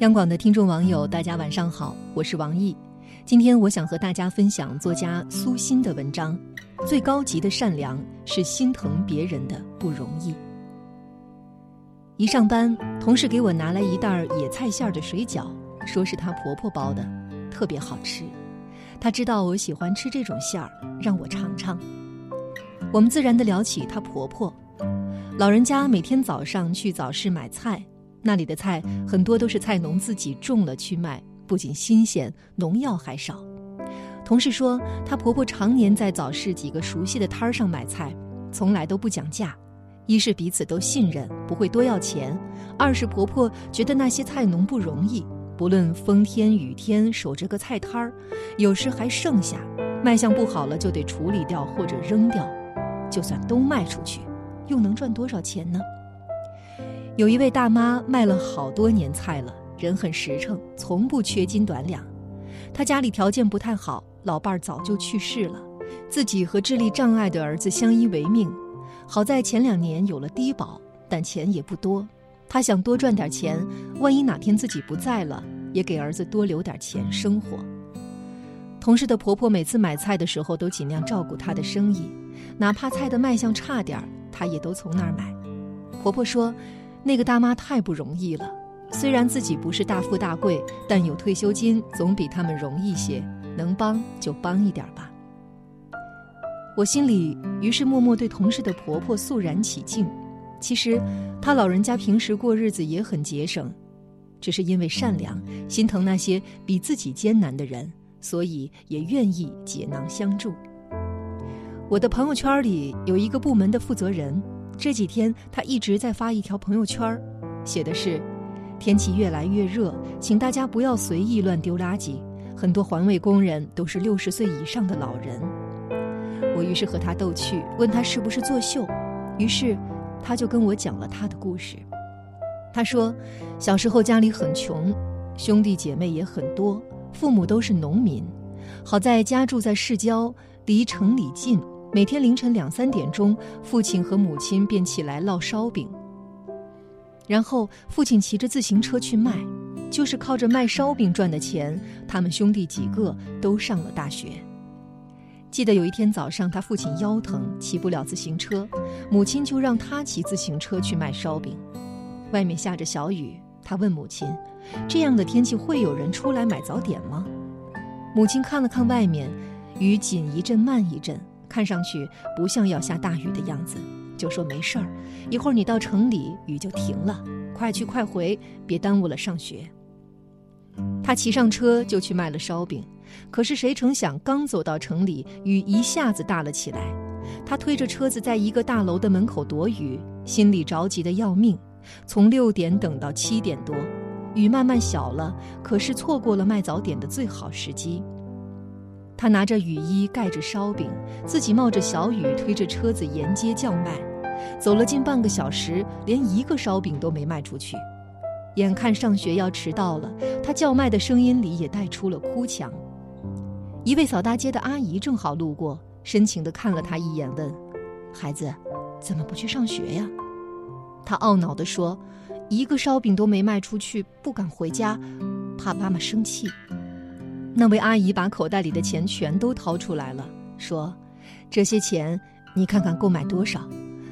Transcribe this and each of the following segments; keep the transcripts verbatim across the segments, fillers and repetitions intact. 央广的听众网友，大家晚上好，我是王毅。今天我想和大家分享作家苏欣的文章《最高级的善良是心疼别人的不容易》。一上班，同事给我拿来一袋野菜馅的水饺，说是她婆婆包的，特别好吃。她知道我喜欢吃这种馅儿，让我尝尝。我们自然地聊起她婆婆。老人家每天早上去早市买菜，那里的菜很多都是菜农自己种了去卖，不仅新鲜，农药还少。同事说，她婆婆常年在早市几个熟悉的摊上买菜，从来都不讲价。一是彼此都信任，不会多要钱；二是婆婆觉得那些菜农不容易，不论风天雨天守着个菜摊，有时还剩下，卖相不好了就得处理掉或者扔掉，就算都卖出去，又能赚多少钱呢？有一位大妈卖了好多年菜了，人很实诚，从不缺斤短两。她家里条件不太好，老伴儿早就去世了，自己和智力障碍的儿子相依为命。好在前两年有了低保，但钱也不多。他想多赚点钱，万一哪天自己不在了，也给儿子多留点钱生活。同事的婆婆每次买菜的时候都尽量照顾她的生意，哪怕菜的卖相差点，她也都从那儿买。婆婆说，那个大妈太不容易了，虽然自己不是大富大贵，但有退休金总比他们容易些，能帮就帮一点吧。我心里于是默默对同事的婆婆肃然起敬。其实她老人家平时过日子也很节省，只是因为善良，心疼那些比自己艰难的人，所以也愿意解囊相助。我的朋友圈里有一个部门的负责人，这几天他一直在发一条朋友圈，写的是：天气越来越热，请大家不要随意乱丢垃圾，很多环卫工人都是六十岁以上的老人。我于是和他逗趣，问他是不是作秀，于是他就跟我讲了他的故事。他说，小时候家里很穷，兄弟姐妹也很多，父母都是农民，好在家住在市郊，离城里近，每天凌晨两三点钟，父亲和母亲便起来烙烧饼，然后父亲骑着自行车去卖，就是靠着卖烧饼赚的钱，他们兄弟几个都上了大学。记得有一天早上，他父亲腰疼，骑不了自行车，母亲就让他骑自行车去卖烧饼。外面下着小雨，他问母亲，这样的天气会有人出来买早点吗？母亲看了看外面，雨紧一阵慢一阵，看上去不像要下大雨的样子，就说没事儿，一会儿你到城里雨就停了，快去快回，别耽误了上学。他骑上车就去卖了烧饼，可是谁成想刚走到城里，雨一下子大了起来。他推着车子在一个大楼的门口躲雨，心里着急得要命，从六点等到七点多，雨慢慢小了，可是错过了卖早点的最好时机。他拿着雨衣盖着烧饼，自己冒着小雨推着车子沿街叫卖，走了近半个小时，连一个烧饼都没卖出去。眼看上学要迟到了，他叫卖的声音里也带出了哭腔。一位扫大街的阿姨正好路过，深情地看了他一眼，问，孩子怎么不去上学呀？他懊恼地说，一个烧饼都没卖出去，不敢回家，怕妈妈生气。那位阿姨把口袋里的钱全都掏出来了，说，这些钱你看看够买多少，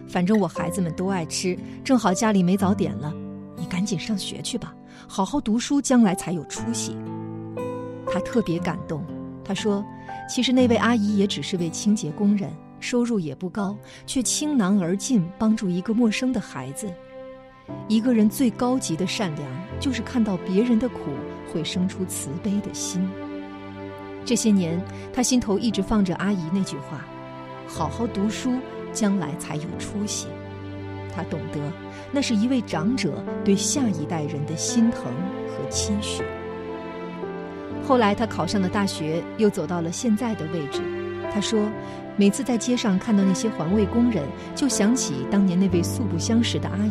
反正我孩子们都爱吃，正好家里没早点了，你赶紧上学去吧，好好读书，将来才有出息。他特别感动，他说，其实那位阿姨也只是位清洁工人，收入也不高，却倾囊而尽，帮助一个陌生的孩子。一个人最高级的善良，就是看到别人的苦，会生出慈悲的心。这些年，他心头一直放着阿姨那句话，好好读书，将来才有出息。他懂得，那是一位长者对下一代人的心疼和期许。后来他考上了大学，又走到了现在的位置。他说，每次在街上看到那些环卫工人，就想起当年那位素不相识的阿姨。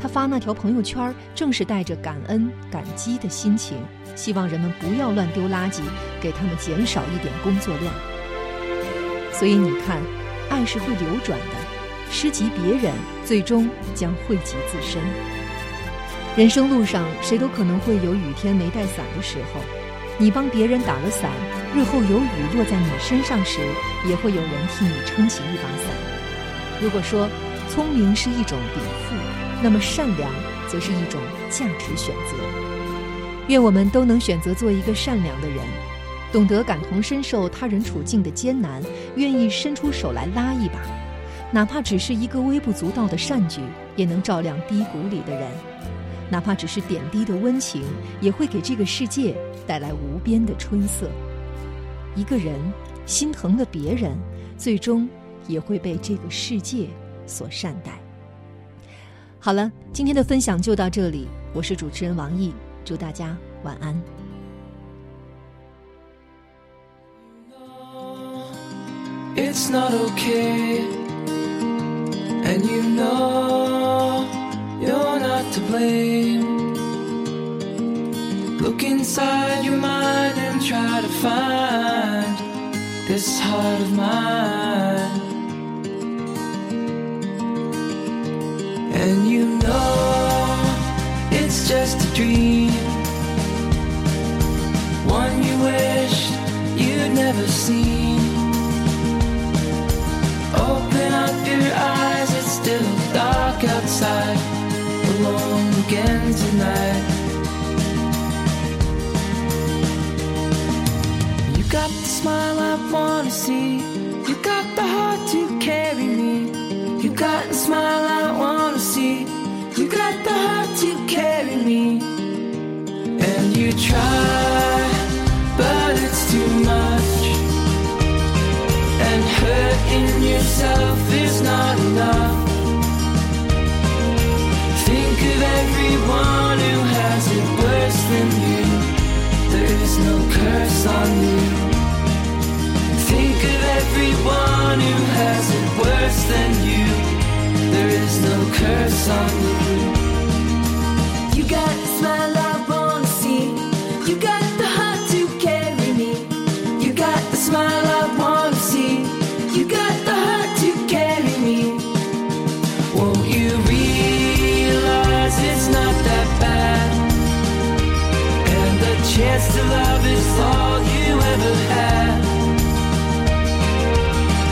他发那条朋友圈，正是带着感恩感激的心情，希望人们不要乱丢垃圾，给他们减少一点工作量。所以你看，爱是会流转的，施及别人，最终将惠及自身。人生路上，谁都可能会有雨天没带伞的时候。你帮别人打了伞，日后有雨落在你身上时，也会有人替你撑起一把伞。如果说聪明是一种禀赋，那么善良则是一种价值选择。愿我们都能选择做一个善良的人，懂得感同身受他人处境的艰难，愿意伸出手来拉一把，哪怕只是一个微不足道的善举，也能照亮低谷里的人。哪怕只是点滴的温情，也会给这个世界带来无边的春色。一个人心疼了别人，最终也会被这个世界所善待。好了，今天的分享就到这里，我是主持人王毅，祝大家晚安。It's not okay, and you know you're not to blame. Look inside your mind and try to find this heart of mine. And you know it's just a dream, one you wished you'd never seen. Open up your eyes, it's still dark outside, alone again tonight. You got the smile I wanna see, you got the heart to carry me, you got the smile I wanna see, you got the heart to carry me. And you try, but it's too much, and hurting yourself is not enough. Think of everyone who has it worse than you, there is no curse on you. Think of everyone who has it worse than you, there is no curse on you. You got a smile I wanna see, you got the heart to carry me, you got the smile I wanna see, you got the heart to carry me. Won't you realize it's not that bad, and the chance to love is all you ever had.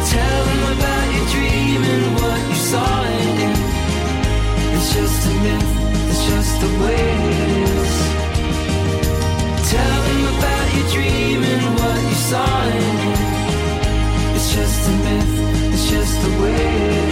Tell them about your dream and what you saw in it. It's just a myth, it's just the way it is. Tell them about your dream and what you saw in it. It's just a myth, it's just the way it is.